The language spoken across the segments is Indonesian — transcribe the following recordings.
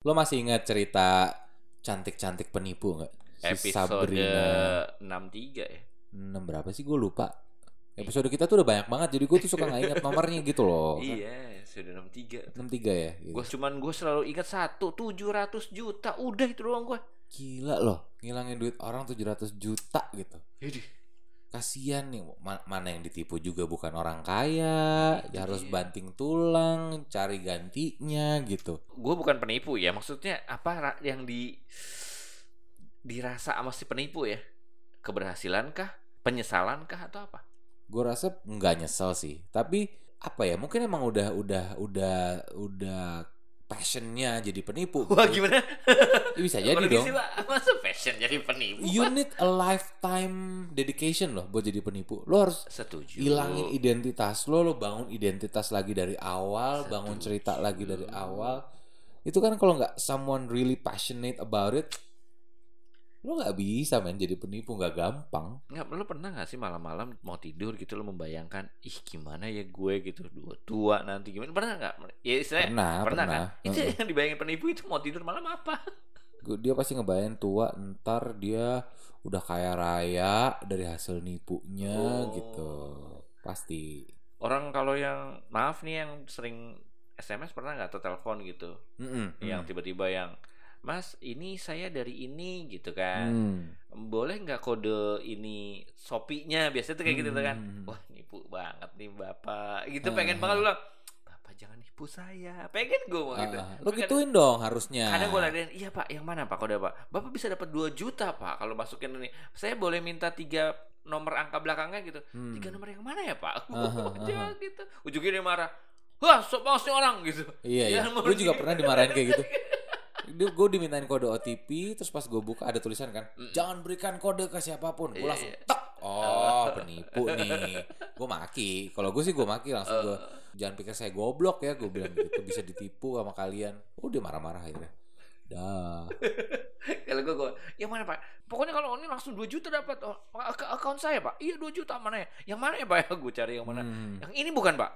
Lo masih ingat cerita cantik-cantik penipu nggak? Si episode Sabrina 63 ya? 6 berapa sih, gue lupa. Episode kita tuh udah banyak banget, jadi gue tuh suka gak ingat nomornya gitu loh. Iya, sudah 63 ya gitu. Gue selalu ingat 700 juta. Udah itu doang gue. Gila loh, ngilangin duit orang 700 juta gitu. Kasian nih, mana yang ditipu juga bukan orang kaya, ya harus banting tulang cari gantinya gitu. Gue bukan penipu ya, maksudnya apa yang dirasa sama si penipu ya? Keberhasilan kah? Penyesalan kah atau apa? Gue rasa nggak nyesel sih, tapi apa ya, mungkin emang udah passionnya jadi penipu. Wah gitu. Gimana? Ya, bisa jadi dong. Masa passion jadi penipu? You need a lifetime dedication loh buat jadi penipu. Lo harus hilangin identitas lo, lo bangun identitas lagi dari awal. Setuju. Bangun cerita lagi dari awal. Itu kan kalau nggak someone really passionate about it, lo gak bisa main jadi penipu, gak gampang. Lo pernah gak sih malam-malam mau tidur gitu lo membayangkan, ih gimana ya gue gitu tua nanti gimana? Pernah gak? Ya istilahnya pernah. Kan? Itu yang dibayangin penipu itu mau tidur malam apa? Dia pasti ngebayangin tua, ntar dia udah kaya raya dari hasil nipunya gitu. Pasti. Orang kalau yang, maaf nih, yang sering SMS pernah gak atau telepon gitu, yang tiba-tiba yang, Mas, ini saya dari ini gitu kan. Boleh nggak kode ini Shopee-nya? Biasanya tuh kayak gitu kan. Wah, nipu banget nih Bapak. Gitu pengen banget ulang. Bapak jangan nipu saya. Pengen gue mau gitu. Lo gituin dong harusnya. Karena gue ladenin, iya Pak, yang mana Pak kode Pak? Bapak bisa dapat 2 juta Pak kalau masukin ini. Saya boleh minta 3 nomor angka belakangnya gitu. 3 nomor yang mana ya Pak? Gitu. Ujungnya dia marah. Wah, sok banget orang gitu. Iya. Gue juga pernah dimarahin kayak gitu. Gue dimintain kode OTP, terus pas gue buka ada tulisan kan, jangan berikan kode ke siapapun. Gue langsung tek, penipu nih. Gue maki, kalau gue sih gue maki langsung. Gue jangan pikir saya goblok ya, gue bilang gitu, bisa ditipu sama kalian. Dia marah-marah akhirnya. Dah. Kalau gue, yang mana Pak? Pokoknya kalau ini langsung 2 juta dapat ke akun saya Pak. Iya 2 juta mana ya? Yang mana ya Pak? Gue cari yang mana. Yang ini bukan Pak.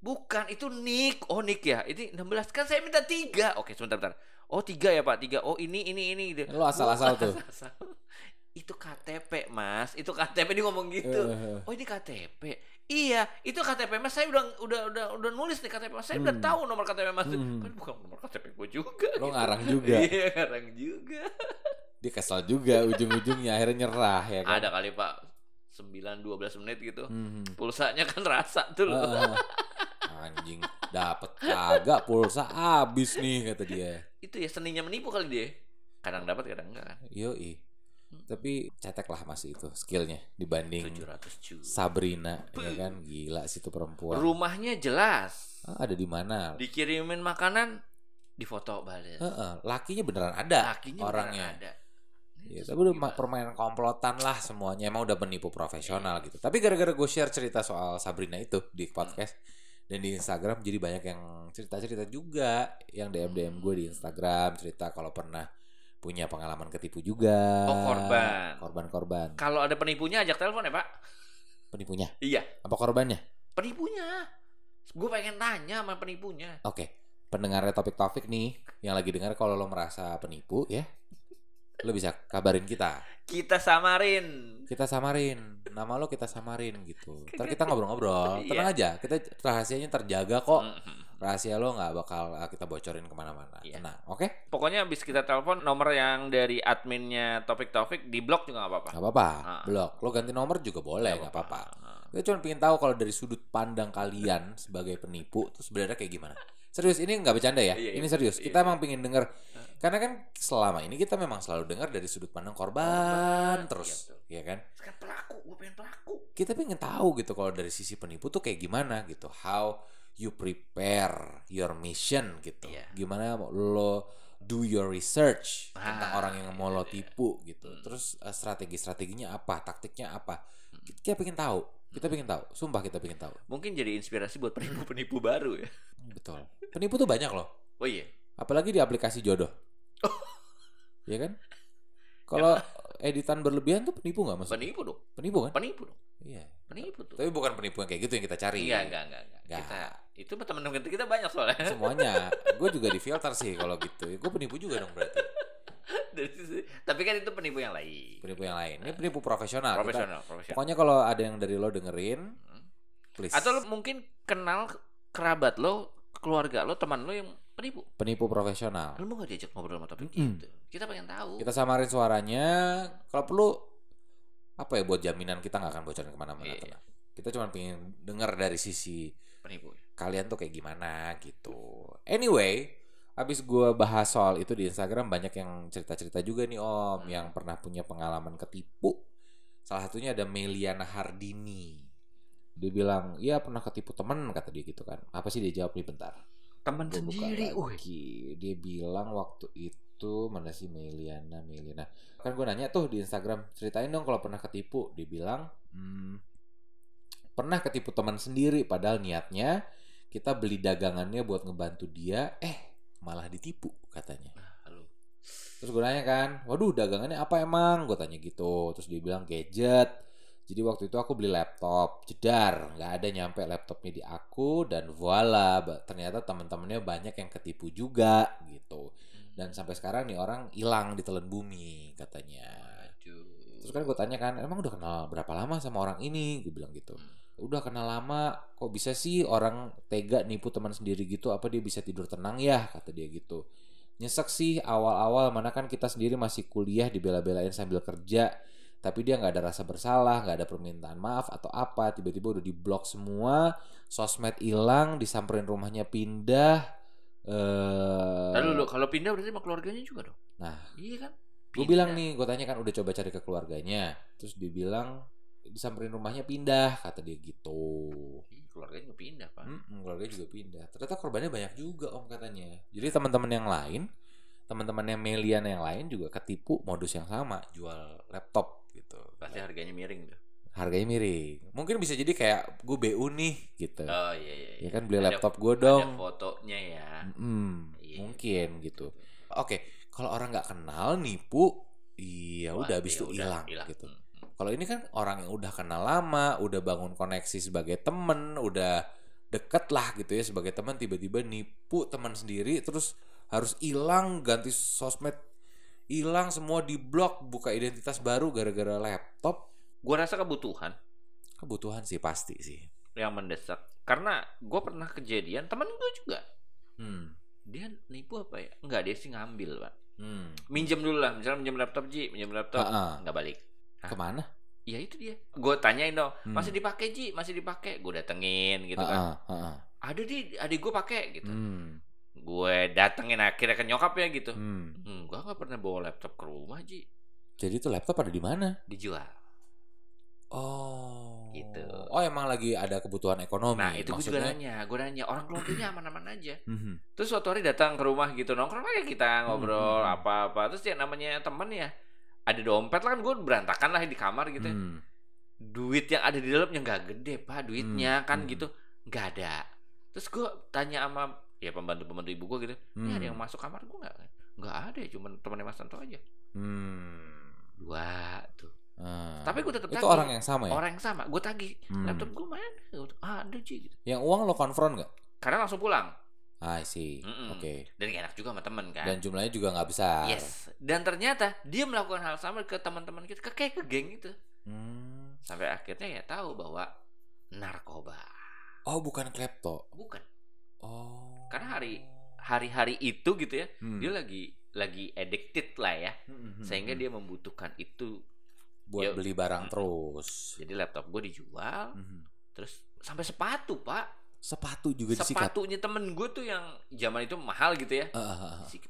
Bukan, itu Nick. Oh Nick ya, ini 16 kan saya minta 3. Oke sebentar. Oh 3 ya Pak, 3. Oh ini gitu. Lo asal-asal tuh. Itu KTP Mas, itu KTP. Dia ngomong gitu. Oh ini KTP. Iya, itu KTP Mas. Saya udah nulis nih KTP Mas. Saya udah tahu nomor KTP Mas. Kan bukan nomor KTP gue juga. Lo gitu. Ngarang juga. Iya, ngarang juga. Dia kesal juga ujung-ujungnya, akhirnya nyerah ya kan. Ada kali Pak 9-12 menit gitu. Pulsanya kan rasa tuh loh. Anjing, dapet kagak, pulsa abis nih kata dia. Itu ya seninya menipu kali dia. Kadang dapat, kadang enggak kan. Yoi. Tapi cetek lah masih itu skillnya dibanding 700 juta. Sabrina ya kan, gila sih itu perempuan. Rumahnya jelas. Ada di mana? Dikirimin makanan, difoto balik. Lakinya beneran ada. Lakinya orangnya beneran ada. Ya, tapi udah permainan komplotan lah semuanya. Emang udah menipu profesional gitu. Tapi gara-gara gue share cerita soal Sabrina itu di podcast dan di Instagram, jadi banyak yang cerita-cerita juga yang DM-DM gue di Instagram, cerita kalau pernah punya pengalaman ketipu juga. Korban-korban. Kalau ada penipunya ajak telepon ya Pak. Penipunya? Iya. Apa korbannya? Penipunya. Gue pengen tanya sama penipunya. Oke. Pendengarnya Topik nih yang lagi dengar, kalau lo merasa penipu ya, lo bisa kabarin kita. Kita samarin. Nama lo kita samarin gitu. Ntar kita ngobrol-ngobrol. Tenang aja. Kita rahasianya terjaga kok. Rahasia lo gak bakal kita bocorin kemana-mana. Tenang, oke? Pokoknya abis kita telepon, nomor yang dari adminnya Topik di blok juga gak apa-apa. Gak apa-apa. Blok. Lo ganti nomor juga boleh, gak apa-apa. Kita cuma pengen tahu kalau dari sudut pandang kalian sebagai penipu itu sebenarnya kayak gimana. Serius, ini gak bercanda ya. Ini serius. Kita emang pengen denger. Karena kan selama ini kita memang selalu dengar dari sudut pandang korban terus, iya kan? Sekarang pelaku, gue pengen pelaku. Kita pengen tahu gitu kalau dari sisi penipu tuh kayak gimana gitu. How you prepare your mission gitu. Gimana lo do your research tentang orang yang mau lo tipu gitu. Terus strategi-strateginya apa, taktiknya apa. Kita pengen tahu. Kita pengen tahu. Sumpah kita pengen tahu. Mungkin jadi inspirasi buat penipu-penipu baru ya. Betul. Penipu tuh banyak loh. Oh iya. Apalagi di aplikasi jodoh. Iya kan? Kalau editan berlebihan tuh penipu gak maksudnya? Penipu dong. Penipu kan? Penipu dong. Iya. Penipu tuh. Tapi bukan penipuan kayak gitu yang kita cari. Iya, enggak. Kita itu teman-teman kita banyak soalnya. Semuanya. Gue juga di filter sih kalau gitu. Gue penipu juga dong berarti. Tapi kan itu penipu yang lain. Penipu yang lain. Ini penipu profesional. Profesional. Pokoknya kalau ada yang dari lo dengerin, please. Atau lo mungkin kenal kerabat lo, keluarga lo, teman lo yang penipu profesional. Lu mau gak diajak ngobrol sama Topik gitu? Kita pengen tahu. Kita samarin suaranya. Kalau perlu apa ya, buat jaminan kita gak akan bocorin kemana-mana. Iya. Kita cuma pengen dengar dari sisi penipu. Kalian tuh kayak gimana gitu. Anyway, abis gue bahas soal itu di Instagram, banyak yang cerita-cerita juga nih om, yang pernah punya pengalaman ketipu. Salah satunya ada Meliana Hardini. Dia bilang, ya pernah ketipu temen, kata dia gitu kan. Apa sih dia jawab nih, bentar. Teman sendiri, dia bilang waktu itu mana sih Meliana kan gue nanya tuh di Instagram, ceritain dong kalau pernah ketipu. Dia bilang pernah ketipu teman sendiri, padahal niatnya kita beli dagangannya buat ngebantu dia, malah ditipu katanya. Halo. Terus gue nanya kan, waduh dagangannya apa emang, gue tanya gitu. Terus dia bilang gadget. Jadi waktu itu aku beli laptop, jedar, nggak ada nyampe laptopnya di aku, dan voila, ternyata teman-temannya banyak yang ketipu juga gitu. Dan sampai sekarang nih orang hilang ditelan bumi katanya. Aduh. Terus kan gue tanya kan, emang udah kenal berapa lama sama orang ini? Gue bilang gitu. Udah kenal lama, kok bisa sih orang tega nipu teman sendiri gitu? Apa dia bisa tidur tenang ya? Kata dia gitu. Nyesek sih awal-awal, mana kan kita sendiri masih kuliah dibela-belain sambil kerja. Tapi dia gak ada rasa bersalah, gak ada permintaan maaf atau apa. Tiba-tiba udah diblok semua, sosmed hilang, disamperin rumahnya pindah. Lalu kalau pindah berarti sama keluarganya juga dong? Nah, iya kan? Gue bilang nih, gue tanya kan udah coba cari ke keluarganya. Terus dia bilang disamperin rumahnya pindah, kata dia gitu. Keluarganya juga pindah pak. Keluarganya juga pindah. Ternyata korbannya banyak juga om katanya. Jadi teman-teman yang lain, teman-temannya Meliana yang lain juga ketipu modus yang sama, jual laptop. Gitu. Pasti harganya miring tuh. Harganya miring. Mungkin bisa jadi kayak gue BU nih gitu. Oh iya. Ya kan beli laptop gue dong. Ada fotonya ya. Iya, mungkin gitu. Oke, kalau orang nggak kenal nipu, iya udah abis itu hilang gitu. Kalau ini kan orang yang udah kenal lama, udah bangun koneksi sebagai temen, udah deket lah gitu ya sebagai teman, tiba-tiba nipu teman sendiri, terus harus hilang, ganti sosmed. Hilang semua, di blok, buka identitas baru gara-gara laptop. Gue rasa kebutuhan sih pasti sih yang mendesak. Karena gue pernah kejadian temen gue juga dia nipu apa ya, enggak, dia sih ngambil pak. Minjem dulu lah, misalnya minjem laptop nggak balik. Hah? Kemana? Ya itu dia, gue tanyain dong, masih dipakai gue datengin gitu kan. Ada di adik gue pakai gitu. Gue datengin akhirnya ke nyokapnya gitu. Gue gak pernah bawa laptop ke rumah Ji. Jadi itu laptop ada di mana? Dijual. Oh gitu. Oh emang lagi ada kebutuhan ekonomi. Nah itu maksudnya... gue nanya orang keluarganya aman-aman aja. Terus suatu hari datang ke rumah gitu, nongkrong aja kita ngobrol apa-apa. Terus ya namanya temen ya, ada dompet lah kan, gue berantakan lah di kamar gitu. Duit yang ada di dalamnya gak gede pak, duitnya kan gitu, gak ada. Terus gue tanya sama ya pembantu ibu gue gitu, ini ada yang masuk kamar gue nggak ada, cuman temannya Mas Tanto aja. Dua tuh. Tapi gue tetap tagih. Itu orang yang sama ya? Orang yang sama, gue tagih. Laptop gue mana? Ada sih. Gitu. Yang uang lo konfront nggak? Karena langsung pulang. I see. Oke. Dan enak juga sama teman kan. Dan jumlahnya juga nggak besar. Yes. Dan ternyata dia melakukan hal sama ke teman-teman kita, kayak ke geng itu. Sampai akhirnya ya tahu bahwa narkoba. Oh bukan klepto? Bukan. Oh. Karena hari-hari itu gitu ya, dia lagi addicted lah ya, sehingga dia membutuhkan itu buat beli barang terus. Jadi laptop gue dijual, terus sampai sepatu pak. Sepatu juga disikat. Sepatunya temen gue tuh yang zaman itu mahal gitu ya.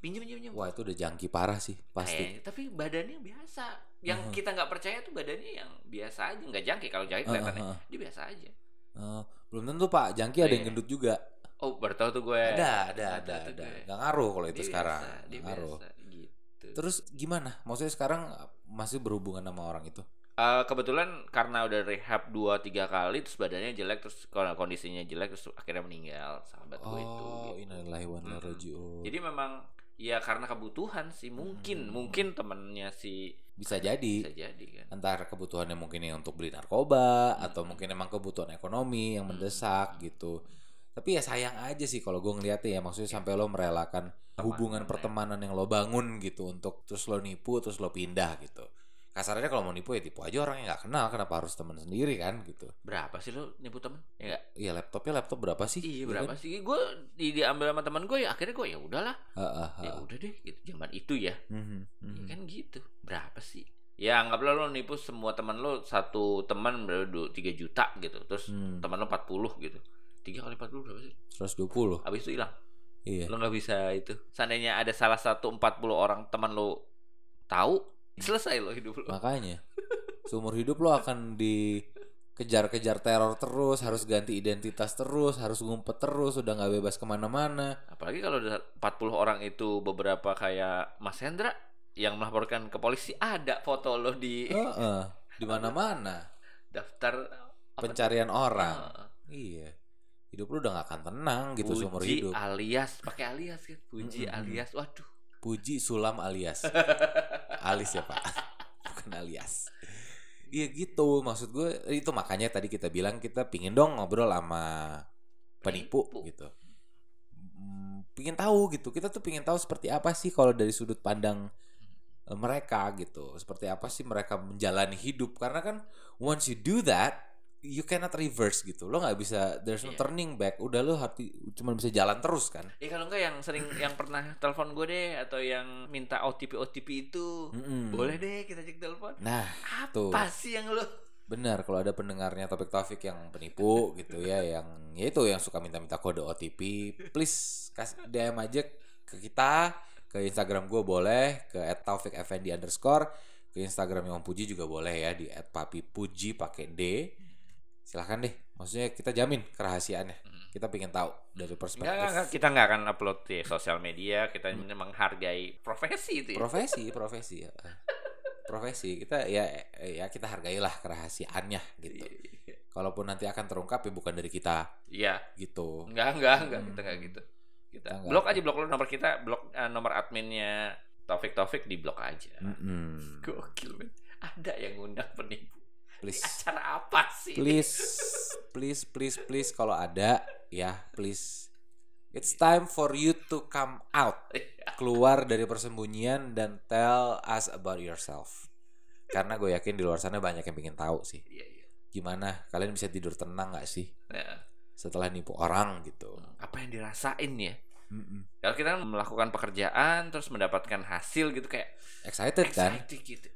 Pinjam. Wah itu udah jangki parah sih pasti. Tapi badannya biasa. Yang kita nggak percaya tuh badannya yang biasa aja, nggak jangki. Kalau jangki kelihatannya dia biasa aja. Belum tentu pak, jangki ada yang gendut juga. Oh bertau tuh gue. Ada. Gak ngaruh kalau itu dia sekarang. Dia ngaruh. Gitu. Terus gimana? Maksudnya sekarang masih berhubungan sama orang itu? Kebetulan karena udah rehab 2-3 kali, terus badannya jelek, terus kondisinya jelek, terus akhirnya meninggal sahabat gue itu. Gitu. Innalillahi wa inna ilaihi raji'un. Jadi memang Ya karena kebutuhan sih mungkin, mungkin temennya si bisa jadi kan. Antara kebutuhannya mungkin yang untuk beli narkoba atau mungkin emang kebutuhan ekonomi yang mendesak gitu. Tapi ya sayang aja sih kalau gue ngeliatnya ya, maksudnya sampai lo merelakan hubungan pertemanan yang lo bangun gitu untuk terus lo nipu, terus lo pindah gitu. Kasarnya kalau mau nipu ya tipu aja orang yang gak kenal, kenapa harus temen sendiri kan gitu. Berapa sih lo nipu temen? Ya gak? Iya laptopnya laptop berapa sih? Iya berapa sih? Gue diambil sama temen gue ya akhirnya gue ya udahlah. Ya udah deh gitu zaman itu ya. Ya kan gitu. Berapa sih? Ya anggaplah lo nipu semua temen lo, satu temen 3 juta gitu. Terus temen lo 40 gitu. 3 kali 40 berapa sih? 120. Abis itu hilang. Iya. Lo gak bisa itu. Seandainya ada salah satu 40 orang temen lo tahu, selesai lo hidup lo. Makanya seumur hidup lo akan dikejar-kejar teror terus, harus ganti identitas terus, harus ngumpet terus, udah gak bebas kemana-mana. Apalagi kalau 40 orang itu beberapa kayak Mas Hendra yang melaporkan ke polisi, ada foto lo di di mana-mana daftar pencarian orang. Iya. Hidup lo udah gak akan tenang gitu seumur hidup. Puji alias, pakai alias kan, Puji alias, waduh. Puji Sulam alias alis ya Pak, bukan alias. Iya gitu, maksud gue itu makanya tadi kita bilang kita pingin dong ngobrol sama penipu. Gitu. Pingin tahu gitu, kita tuh pingin tahu seperti apa sih kalau dari sudut pandang mereka gitu, seperti apa sih mereka menjalani hidup. Karena kan once you do that, you cannot reverse gitu. Lo nggak bisa, there's no turning back. Udah lo cuma bisa jalan terus kan. Iya kalau enggak yang sering yang pernah telepon gue deh, atau yang minta OTP itu, boleh deh kita cek telepon. Nah, apa sih yang lo? Benar, kalau ada pendengarnya Taufik yang penipu gitu ya, yang ya itu yang suka minta-minta kode OTP, please kasih DM aja ke kita, ke Instagram gue boleh, ke @taufikfnd_, ke Instagram yang Puji juga boleh ya di @papipuji pakai D. Silahkan deh, maksudnya kita jamin kerahasiaannya. Kita pengen tahu dari perspektif. Enggak, kita nggak akan upload di sosial media. Kita menghargai profesi itu. Ya? Profesi, ya. Profesi kita ya kita hargailah kerahasiaannya gitu. Kalaupun nanti akan terungkap ya bukan dari kita. Iya. Gitu. Enggak kita nggak gitu. Kita blok aja, blok lo nomor kita, blok nomor adminnya Taufik di blok aja. Gokil banget. Ada yang ngundang penipu. Please. Acara apa sih? Please kalau ada ya, please. It's time for you to come out. Keluar dari persembunyian dan tell us about yourself. Karena gue yakin di luar sana banyak yang pengen tahu sih. Gimana? Kalian bisa tidur tenang enggak sih? Setelah nipu orang gitu. Apa yang dirasain ya? Kalau kita kan melakukan pekerjaan terus mendapatkan hasil gitu kayak excited kan? Gitu.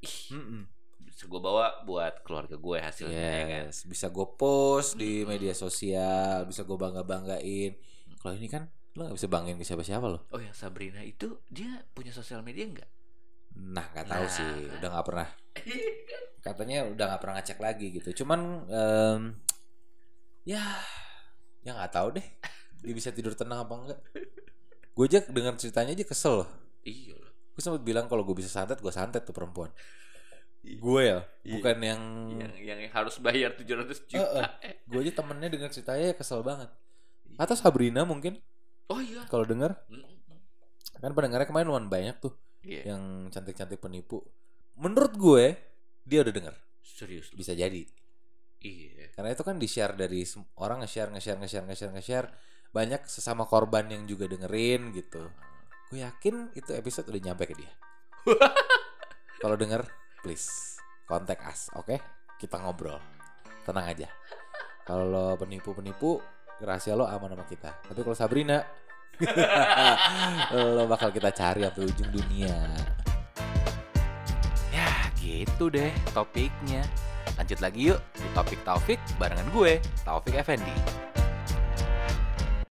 Bisa gue bawa buat keluarga gue hasilnya, ya kan? Bisa gue post di media sosial, bisa gue banggain. Kalau ini kan lo nggak bisa banggain ke siapa lo. Oh yang Sabrina itu dia punya sosial media nggak? Nah nggak tahu sih, udah nggak pernah. Katanya udah nggak pernah ngecek lagi gitu. Cuman ya nggak tahu deh. Dia bisa tidur tenang apa enggak? Gue aja dengar ceritanya aja kesel. Iya. Gue sempat bilang kalau gue bisa santet, gue santet tuh perempuan. Gue ya bukan yang harus bayar 700 juta. Gue aja temennya dengar ceritanya kesel banget. Atau Sabrina mungkin. Oh iya. Kalau dengar kan pendengarnya kemarin lumayan banyak tuh yang cantik-cantik penipu. Menurut gue dia udah dengar. Serius. Bisa jadi. Iya. Karena itu kan di-share dari orang, nge-share. Banyak sesama korban yang juga dengerin gitu. Gue yakin itu episode udah nyampe ke dia. Kalau denger please kontak us, oke? Kita ngobrol, tenang aja. Kalau lo penipu, rahasia lo aman sama kita. Tapi kalau Sabrina, lo bakal kita cari sampai ujung dunia. Ya gitu deh topiknya. Lanjut lagi yuk di Topik Taufik barengan gue, Taufik Effendi.